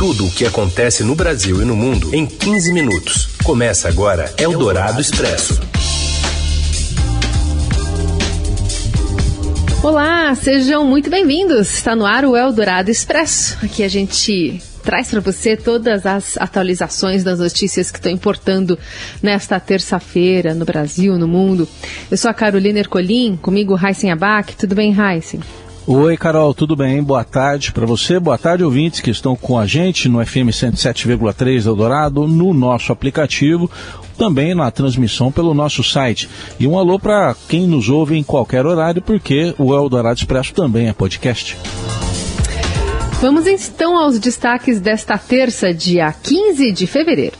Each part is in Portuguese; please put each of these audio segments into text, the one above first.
tudo o que acontece no Brasil e no mundo em 15 minutos. Começa agora Eldorado Expresso. Olá, sejam muito bem-vindos. Está no ar o Eldorado Expresso. Aqui a gente traz para você todas as atualizações das notícias que estão importando nesta terça-feira no Brasil, no mundo. Eu sou a Carolina Ercolim, comigo Raíssa Abac. Tudo bem, Raíssa? Oi, Carol, tudo bem? Boa tarde para você, boa tarde, ouvintes que estão com a gente no FM 107,3 Eldorado, no nosso aplicativo, também na transmissão pelo nosso site. E um alô para quem nos ouve em qualquer horário, porque o Eldorado Expresso também é podcast. Vamos então aos destaques desta terça, dia 15 de fevereiro.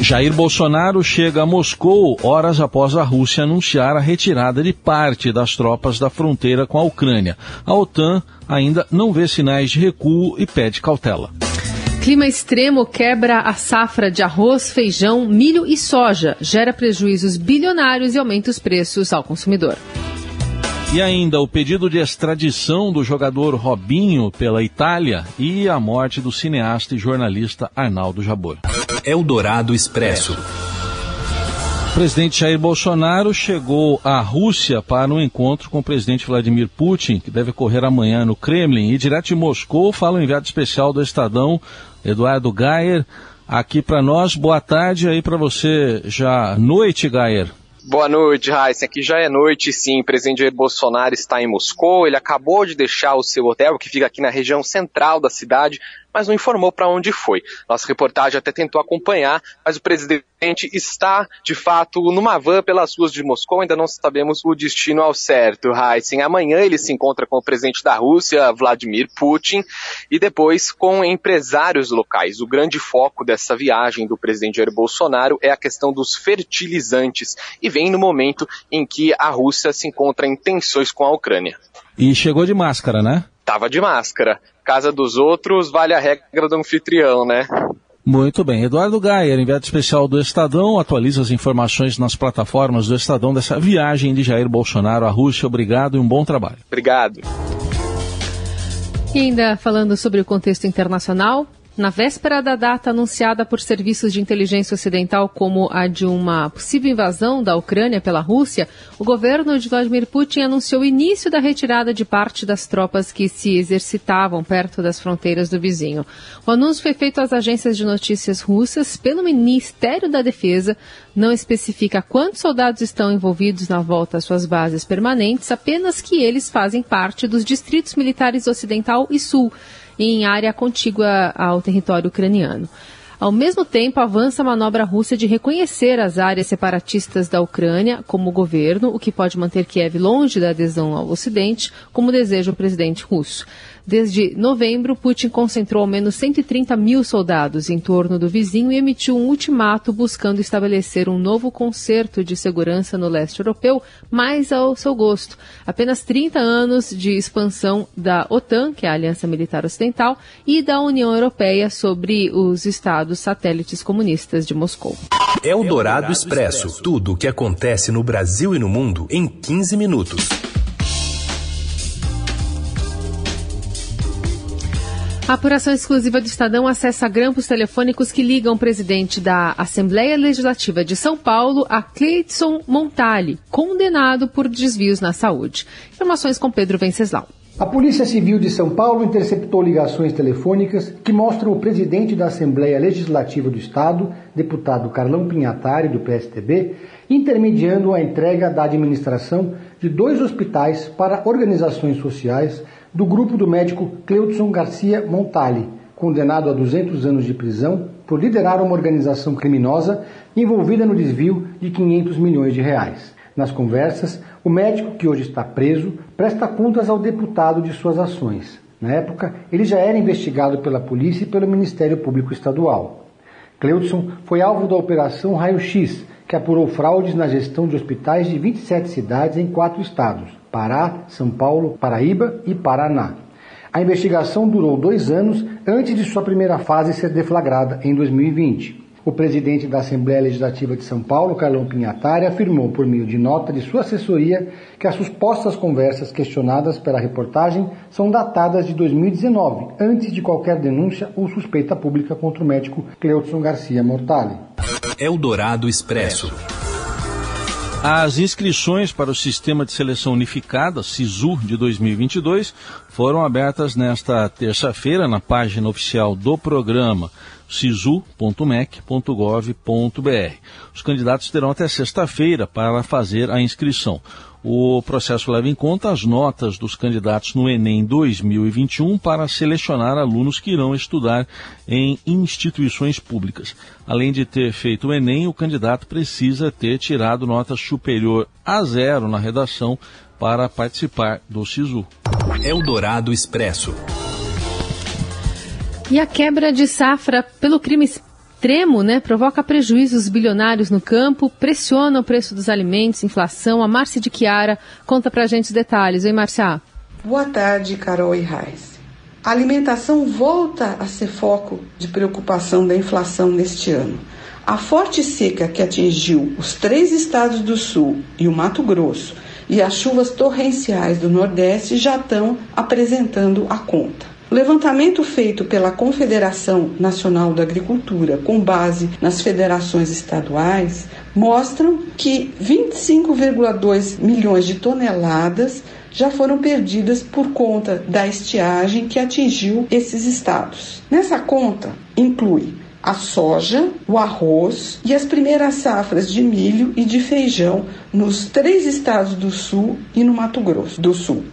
Jair Bolsonaro chega a Moscou horas após a Rússia anunciar a retirada de parte das tropas da fronteira com a Ucrânia. A OTAN ainda não vê sinais de recuo e pede cautela. Clima extremo quebra a safra de arroz, feijão, milho e soja, gera prejuízos bilionários e aumenta os preços ao consumidor. E ainda o pedido de extradição do jogador Robinho pela Itália e a morte do cineasta e jornalista Arnaldo Jabor. Eldorado Expresso. O presidente Jair Bolsonaro chegou à Rússia para um encontro com o presidente Vladimir Putin, que deve ocorrer amanhã no Kremlin. E direto de Moscou fala o enviado especial do Estadão, Eduardo Gayer, aqui para nós. Boa tarde aí para você já. Noite, Gayer. Boa noite, Raíssa. Aqui já é noite, sim. O presidente Jair Bolsonaro está em Moscou. Ele acabou de deixar o seu hotel, que fica aqui na região central da cidade, mas não informou para onde foi. Nossa reportagem até tentou acompanhar, mas o presidente está, de fato, numa van pelas ruas de Moscou. Ainda não sabemos o destino ao certo, Raíssa. Amanhã ele se encontra com o presidente da Rússia, Vladimir Putin, e depois com empresários locais. O grande foco dessa viagem do presidente Jair Bolsonaro é a questão dos fertilizantes, e vem no momento em que a Rússia se encontra em tensões com a Ucrânia. E chegou de máscara, né? Tava de máscara. Casa dos outros vale a regra do anfitrião, né? Muito bem. Eduardo Gayer, enviado especial do Estadão, atualiza as informações nas plataformas do Estadão dessa viagem de Jair Bolsonaro à Rússia. Obrigado e um bom trabalho. Obrigado. E ainda falando sobre o contexto internacional, na véspera da data anunciada por serviços de inteligência ocidental como a de uma possível invasão da Ucrânia pela Rússia, o governo de Vladimir Putin anunciou o início da retirada de parte das tropas que se exercitavam perto das fronteiras do vizinho. O anúncio foi feito às agências de notícias russas pelo Ministério da Defesa, não especifica quantos soldados estão envolvidos na volta às suas bases permanentes, apenas que eles fazem parte dos distritos militares Ocidental e Sul, em área contígua ao território ucraniano. Ao mesmo tempo, avança a manobra russa de reconhecer as áreas separatistas da Ucrânia como governo, o que pode manter Kiev longe da adesão ao Ocidente, como deseja o presidente russo. Desde novembro, Putin concentrou ao menos 130 mil soldados em torno do vizinho e emitiu um ultimato buscando estabelecer um novo concerto de segurança no leste europeu, mais ao seu gosto. Apenas 30 anos de expansão da OTAN, que é a Aliança Militar Ocidental, e da União Europeia sobre os estados satélites comunistas de Moscou. Eldorado Expresso. Tudo o que acontece no Brasil e no mundo em 15 minutos. A apuração exclusiva do Estadão acessa grampos telefônicos que ligam o presidente da Assembleia Legislativa de São Paulo a Cleudson Montale, condenado por desvios na saúde. Informações com Pedro Venceslau. A Polícia Civil de São Paulo interceptou ligações telefônicas que mostram o presidente da Assembleia Legislativa do Estado, deputado Carlão Pinhatari, do PSTB, intermediando a entrega da administração de 2 hospitais para organizações sociais do grupo do médico Cleudson Garcia Montale, condenado a 200 anos de prisão por liderar uma organização criminosa envolvida no desvio de 500 milhões de reais. Nas conversas, o médico, que hoje está preso, presta contas ao deputado de suas ações. Na época, ele já era investigado pela polícia e pelo Ministério Público Estadual. Cleudson foi alvo da Operação Raio-X, que apurou fraudes na gestão de hospitais de 27 cidades em 4 estados: Pará, São Paulo, Paraíba e Paraná. A investigação durou 2 anos antes de sua primeira fase ser deflagrada em 2020. O presidente da Assembleia Legislativa de São Paulo, Carlão Pinhatari, afirmou por meio de nota de sua assessoria que as supostas conversas questionadas pela reportagem são datadas de 2019, antes de qualquer denúncia ou suspeita pública contra o médico Cleudson Garcia Montale. Eldorado Expresso. As inscrições para o Sistema de Seleção Unificada, SISU, de 2022, foram abertas nesta terça-feira na página oficial do programa, sisu.mec.gov.br. Os candidatos terão até sexta-feira para fazer a inscrição. O processo leva em conta as notas dos candidatos no Enem 2021 para selecionar alunos que irão estudar em instituições públicas. Além de ter feito o Enem, o candidato precisa ter tirado nota superior a 0 na redação para participar do SISU. Eldorado Expresso. E a quebra de safra pelo clima extremo, provoca prejuízos bilionários no campo, pressiona o preço dos alimentos, inflação. A Márcia de Chiara conta pra gente os detalhes, hein, Márcia? Boa tarde, Carol e Raíssa. A alimentação volta a ser foco de preocupação da inflação neste ano. A forte seca que atingiu os 3 estados do Sul e o Mato Grosso e as chuvas torrenciais do Nordeste já estão apresentando a conta. O levantamento feito pela Confederação Nacional da Agricultura, com base nas federações estaduais, mostram que 25,2 milhões de toneladas já foram perdidas por conta da estiagem que atingiu esses estados. Nessa conta inclui a soja, o arroz e as primeiras safras de milho e de feijão nos 3 estados do Sul e no Mato Grosso do Sul.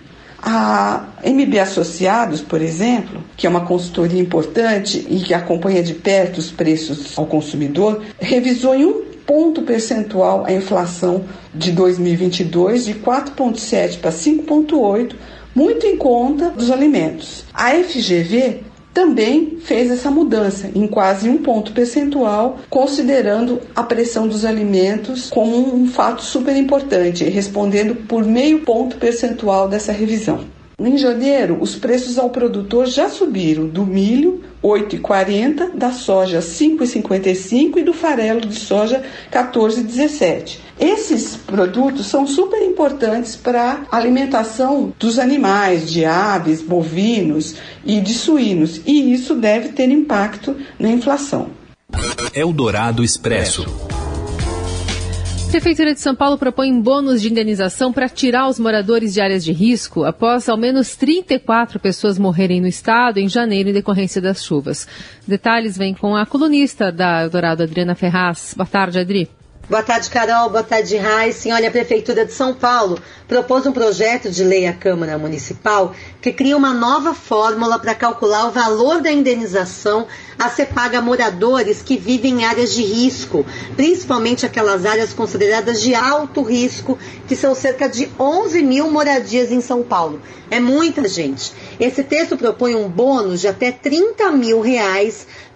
A MB Associados, por exemplo, que é uma consultoria importante e que acompanha de perto os preços ao consumidor, revisou em 1 ponto percentual a inflação de 2022 de 4,7 para 5,8, muito em conta dos alimentos. A FGV também fez essa mudança em quase 1 ponto percentual, considerando a pressão dos alimentos como um fato super importante, respondendo por 0,5 ponto percentual dessa revisão. Em janeiro, os preços ao produtor já subiram do milho, 8,40, da soja, 5,55 e do farelo de soja, 14,17. Esses produtos são super importantes para a alimentação dos animais, de aves, bovinos e de suínos, e isso deve ter impacto na inflação. Eldorado Expresso. A Prefeitura de São Paulo propõe um bônus de indenização para tirar os moradores de áreas de risco após ao menos 34 pessoas morrerem no estado em janeiro em decorrência das chuvas. Detalhes vêm com a colunista da Eldorado, Adriana Ferraz. Boa tarde, Adri. Boa tarde, Carol. Boa tarde, Raíssa. Olha, a Prefeitura de São Paulo propôs um projeto de lei à Câmara Municipal que cria uma nova fórmula para calcular o valor da indenização a ser paga a moradores que vivem em áreas de risco, principalmente aquelas áreas consideradas de alto risco, que são cerca de 11 mil moradias em São Paulo. É muita gente. Esse texto propõe um bônus de até R$30 mil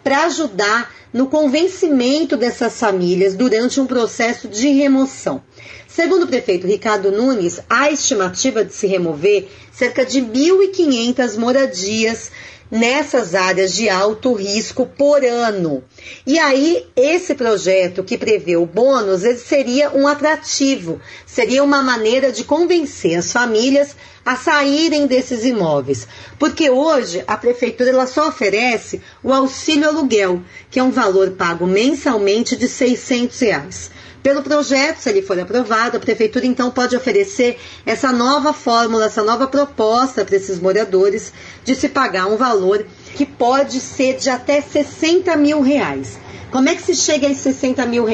para ajudar no convencimento dessas famílias durante um processo de remoção. Segundo o prefeito Ricardo Nunes, há estimativa de se remover cerca de 1.500 moradias nessas áreas de alto risco por ano. E aí, esse projeto que prevê o bônus, ele seria um atrativo, seria uma maneira de convencer as famílias a saírem desses imóveis, porque hoje a prefeitura ela só oferece o auxílio aluguel, que é um valor pago mensalmente de R$600. Pelo projeto, se ele for aprovado, a prefeitura então pode oferecer essa nova fórmula, essa nova proposta para esses moradores de se pagar um valor que pode ser de até R$60 mil. Como é que se chega a esses R$60 mil?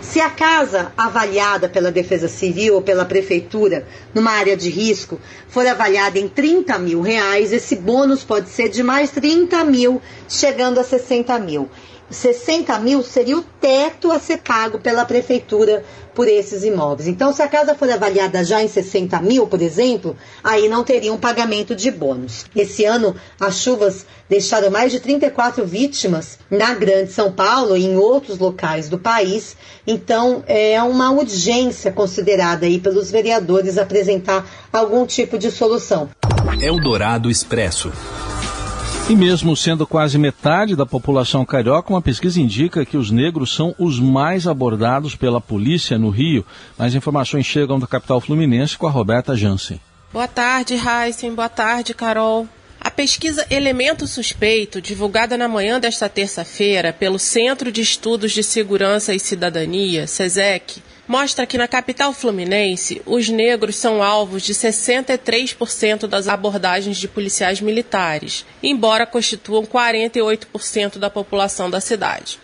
Se a casa avaliada pela Defesa Civil ou pela Prefeitura, numa área de risco, for avaliada em R$30 mil, esse bônus pode ser de mais R$30 mil, chegando a R$60 mil. R$60 mil seria o teto a ser pago pela Prefeitura por esses imóveis. Então, se a casa for avaliada já em R$60 mil, por exemplo, aí não teria um pagamento de bônus. Esse ano, as chuvas deixaram mais de 34 vítimas na Grande São Paulo e em outros locais do país. Então, é uma urgência considerada aí pelos vereadores apresentar algum tipo de solução. Eldorado Expresso. E mesmo sendo quase metade da população carioca, uma pesquisa indica que os negros são os mais abordados pela polícia no Rio. Mais informações chegam da capital fluminense com a Roberta Jansen. Boa tarde, Raíssa. Boa tarde, Carol. A pesquisa Elemento Suspeito, divulgada na manhã desta terça-feira pelo Centro de Estudos de Segurança e Cidadania, SESEC, mostra que na capital fluminense, os negros são alvos de 63% das abordagens de policiais militares, embora constituam 48% da população da cidade.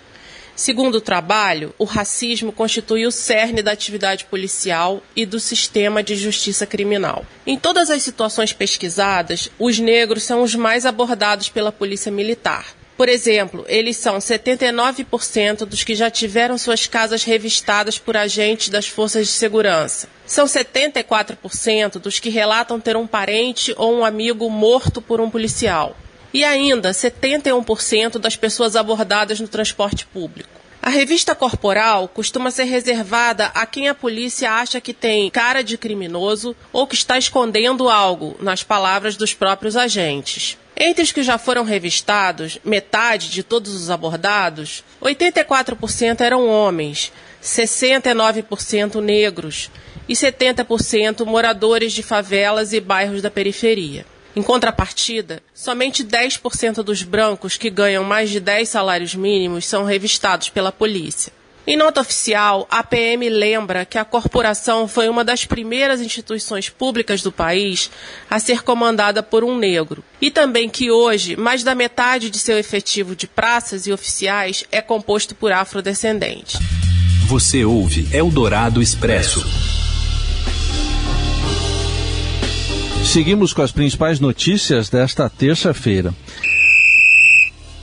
Segundo o trabalho, o racismo constitui o cerne da atividade policial e do sistema de justiça criminal. Em todas as situações pesquisadas, os negros são os mais abordados pela polícia militar. Por exemplo, eles são 79% dos que já tiveram suas casas revistadas por agentes das forças de segurança. São 74% dos que relatam ter um parente ou um amigo morto por um policial. E ainda 71% das pessoas abordadas no transporte público. A revista corporal costuma ser reservada a quem a polícia acha que tem cara de criminoso ou que está escondendo algo, nas palavras dos próprios agentes. Entre os que já foram revistados, metade de todos os abordados, 84% eram homens, 69% negros e 70% moradores de favelas e bairros da periferia. Em contrapartida, somente 10% dos brancos que ganham mais de 10 salários mínimos são revistados pela polícia. Em nota oficial, a PM lembra que a corporação foi uma das primeiras instituições públicas do país a ser comandada por um negro. E também que hoje, mais da metade de seu efetivo de praças e oficiais é composto por afrodescendentes. Você ouve Eldorado Expresso. Seguimos com as principais notícias desta terça-feira.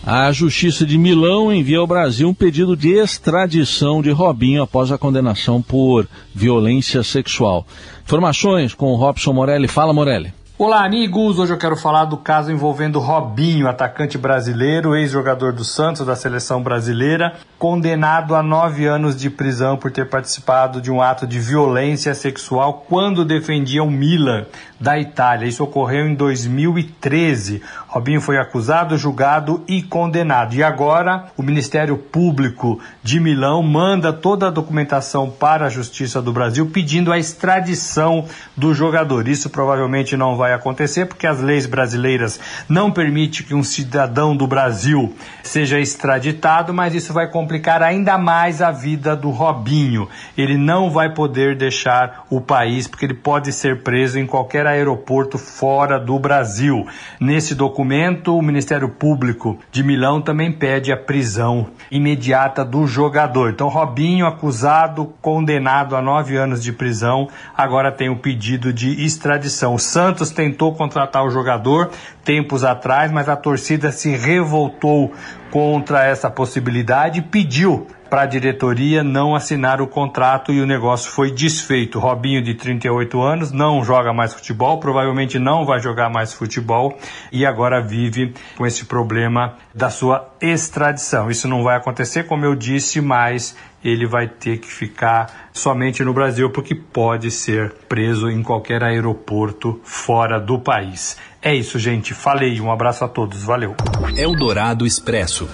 A Justiça de Milão envia ao Brasil um pedido de extradição de Robinho após a condenação por violência sexual. Informações com o Robson Morelli. Fala, Morelli. Olá, amigos. Hoje eu quero falar do caso envolvendo Robinho, atacante brasileiro, ex-jogador do Santos, da seleção brasileira, condenado a 9 anos de prisão por ter participado de um ato de violência sexual quando defendia o Milan, da Itália. Isso ocorreu em 2013. Robinho foi acusado, julgado e condenado. E agora o Ministério Público de Milão manda toda a documentação para a Justiça do Brasil pedindo a extradição do jogador. Isso provavelmente não vai acontecer porque as leis brasileiras não permitem que um cidadão do Brasil seja extraditado, mas isso vai complicar ainda mais a vida do Robinho. Ele não vai poder deixar o país porque ele pode ser preso em qualquer aeroporto fora do Brasil. Nesse documento, o Ministério Público de Milão também pede a prisão imediata do jogador. Então, Robinho, acusado, condenado a 9 anos de prisão, agora tem o pedido de extradição. O Santos tentou contratar o jogador tempos atrás, mas a torcida se revoltou contra essa possibilidade e pediu para a diretoria não assinar o contrato e o negócio foi desfeito. Robinho, de 38 anos, não joga mais futebol, provavelmente não vai jogar mais futebol e agora vive com esse problema da sua extradição. Isso não vai acontecer, como eu disse, mas ele vai ter que ficar somente no Brasil porque pode ser preso em qualquer aeroporto fora do país. É isso, gente. Falei. Um abraço a todos. Valeu. Eldorado Expresso.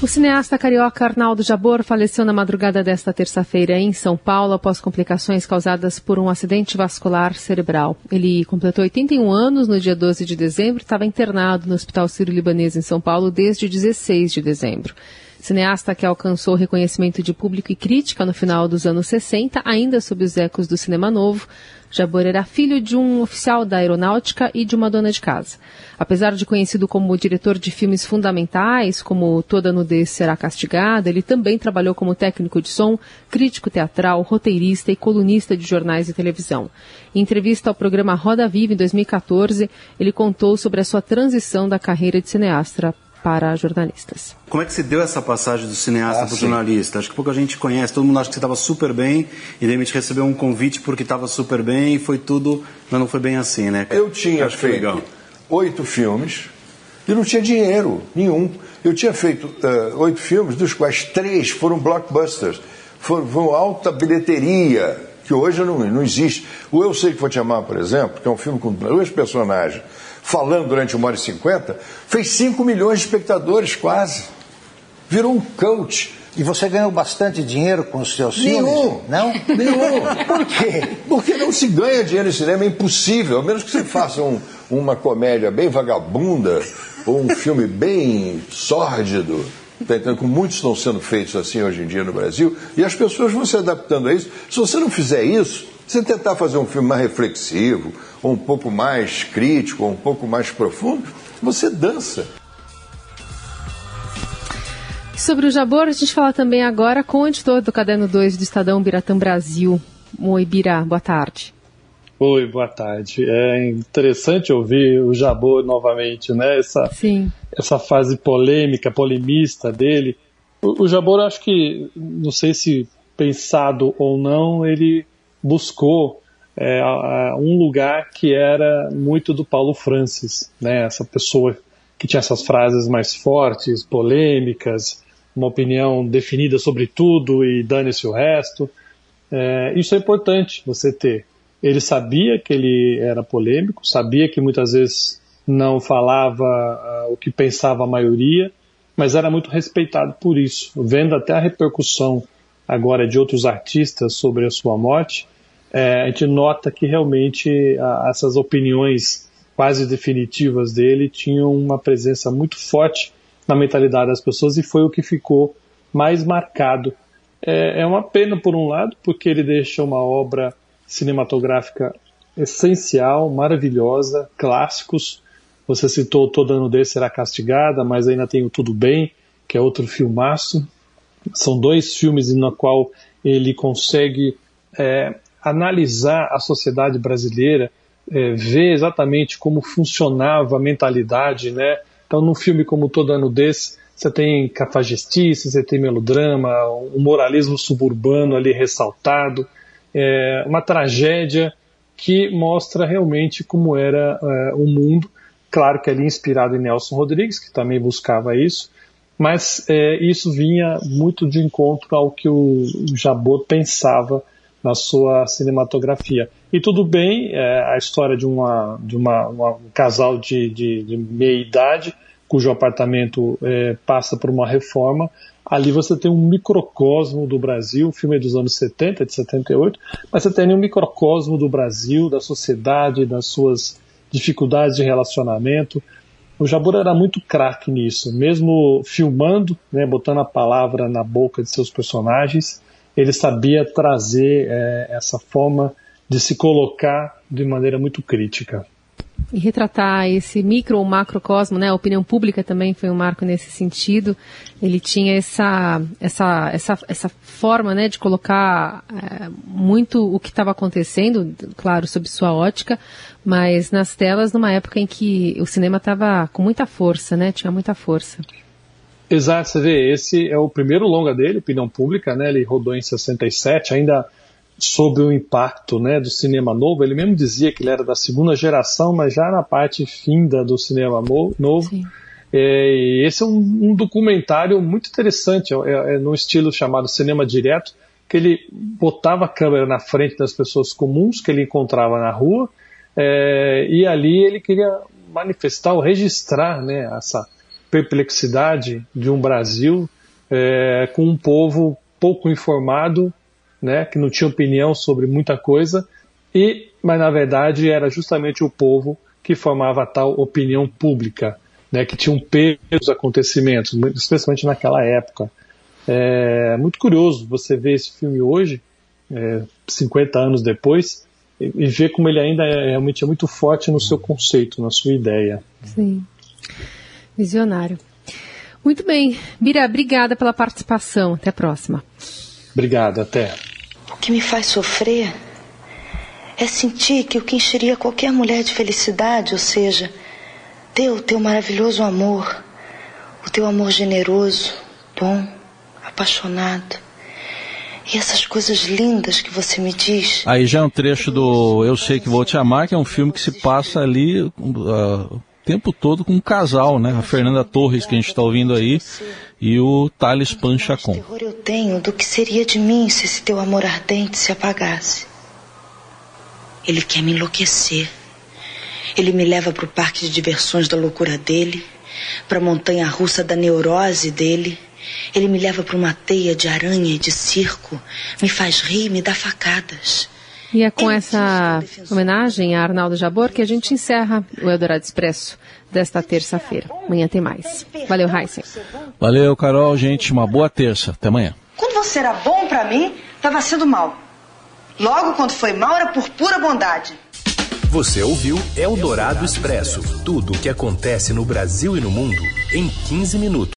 O cineasta carioca Arnaldo Jabor faleceu na madrugada desta terça-feira em São Paulo após complicações causadas por um acidente vascular cerebral. Ele completou 81 anos no dia 12 de dezembro e estava internado no Hospital Sírio-Libanês em São Paulo desde 16 de dezembro. Cineasta que alcançou reconhecimento de público e crítica no final dos anos 60, ainda sob os ecos do Cinema Novo, Jabor era filho de um oficial da aeronáutica e de uma dona de casa. Apesar de conhecido como diretor de filmes fundamentais, como Toda Nudez Será Castigada, ele também trabalhou como técnico de som, crítico teatral, roteirista e colunista de jornais e televisão. Em entrevista ao programa Roda Viva, em 2014, ele contou sobre a sua transição da carreira de cineasta para jornalistas. Como é que se deu essa passagem do cineasta para o jornalista? Acho que pouca gente conhece, todo mundo acha que você estava super bem e de repente recebeu um convite porque estava super bem e foi tudo, mas não foi bem assim, né? Eu tinha feito 8 filmes e não tinha dinheiro nenhum. Eu tinha feito 8 filmes, dos quais 3 foram blockbusters, foram alta bilheteria. que hoje não existe. O Eu Sei Que Vou Te Amar, por exemplo, que é um filme com dois personagens falando durante 1h50, fez 5 milhões de espectadores quase. Virou um cult. E você ganhou bastante dinheiro com os seus filmes? Não? Nenhum. Por quê? Porque não se ganha dinheiro no cinema, é impossível. A menos que você faça uma comédia bem vagabunda ou um filme bem sórdido. Então, como muitos estão sendo feitos assim hoje em dia no Brasil, e as pessoas vão se adaptando a isso. Se você não fizer isso, se tentar fazer um filme mais reflexivo, ou um pouco mais crítico, ou um pouco mais profundo, você dança. Sobre o Jabor, a gente fala também agora com o editor do Caderno 2 do Estadão, Biratã Brasil. Oi, Birá, boa tarde. Oi, boa tarde. É interessante ouvir o Jabor novamente, né? Essa fase polêmica, polemista dele. O Jabor, acho que, não sei se pensado ou não, ele buscou um lugar que era muito do Paulo Francis, né? Essa pessoa que tinha essas frases mais fortes, polêmicas, uma opinião definida sobre tudo e dane-se o resto. Isso é importante você ter. Ele sabia que ele era polêmico, sabia que muitas vezes não falava o que pensava a maioria, mas era muito respeitado por isso. Vendo até a repercussão agora de outros artistas sobre a sua morte, a gente nota que realmente essas opiniões quase definitivas dele tinham uma presença muito forte na mentalidade das pessoas e foi o que ficou mais marcado. É uma pena, por um lado, porque ele deixou uma obra cinematográfica essencial, maravilhosa, clássicos. Você citou Toda Nudez Será Castigada, mas ainda tem o Tudo Bem, que é outro filmaço. São dois filmes no qual ele consegue analisar a sociedade brasileira, ver exatamente como funcionava a mentalidade, né? Então, num filme como Toda Nudez, você tem cafajestice, você tem melodrama, um moralismo suburbano ali ressaltado. Uma tragédia que mostra realmente como era o mundo, claro que ali inspirado em Nelson Rodrigues, que também buscava isso, mas isso vinha muito de encontro ao que o Jabor pensava na sua cinematografia. E Tudo Bem, a história de um casal de meia idade, cujo apartamento passa por uma reforma. Ali você tem um microcosmo do Brasil, o filme é dos anos 70, de 78, mas você tem um microcosmo do Brasil, da sociedade, das suas dificuldades de relacionamento. O Jabor era muito craque nisso, mesmo filmando, né, botando a palavra na boca de seus personagens, ele sabia trazer essa forma de se colocar de maneira muito crítica. E retratar esse micro ou macrocosmo, né? A opinião pública também foi um marco nesse sentido. Ele tinha essa forma, né, de colocar muito o que estava acontecendo, claro, sob sua ótica, mas nas telas numa época em que o cinema estava com muita força, né? Tinha muita força. Exato, você vê, esse é o primeiro longa dele, Opinião Pública, né? Ele rodou em 67, ainda sobre o impacto, né, do Cinema Novo. Ele mesmo dizia que ele era da segunda geração, mas já na parte finda do Cinema Novo. E esse é um documentário muito interessante, num estilo chamado Cinema Direto, que ele botava a câmera na frente das pessoas comuns que ele encontrava na rua, e ali ele queria manifestar ou registrar, né, essa perplexidade de um Brasil com um povo pouco informado, né, que não tinha opinião sobre muita coisa, mas na verdade era justamente o povo que formava a tal opinião pública, né, que tinha um peso dos acontecimentos, especialmente naquela época. É muito curioso você ver esse filme hoje, 50 anos depois, e ver como ele ainda realmente é muito forte no seu conceito, na sua ideia. Sim, visionário. Muito bem, Bira, obrigada pela participação, até a próxima. Obrigado, até. O que me faz sofrer é sentir que o que encheria qualquer mulher de felicidade, ou seja, ter o teu maravilhoso amor, o teu amor generoso, bom, apaixonado, e essas coisas lindas que você me diz. Aí já é um trecho do Eu Sei Que Vou Te Amar, que é um filme que se passa ali o tempo todo com um casal, né? A Fernanda Torres, que a gente está ouvindo aí, e o Thales Panchacon. O terror eu tenho do que seria de mim se esse teu amor ardente se apagasse. Ele quer me enlouquecer. Ele me leva para o parque de diversões da loucura dele, para a montanha-russa da neurose dele. Ele me leva para uma teia de aranha e de circo, me faz rir, me dá facadas. E é com essa homenagem a Arnaldo Jabor que a gente encerra o Eldorado Expresso desta terça-feira. Amanhã tem mais. Valeu, Raíssa. Valeu, Carol. Gente, uma boa terça. Até amanhã. Quando você era bom para mim, estava sendo mal. Logo, quando foi mal, era por pura bondade. Você ouviu Eldorado Expresso. Tudo o que acontece no Brasil e no mundo em 15 minutos.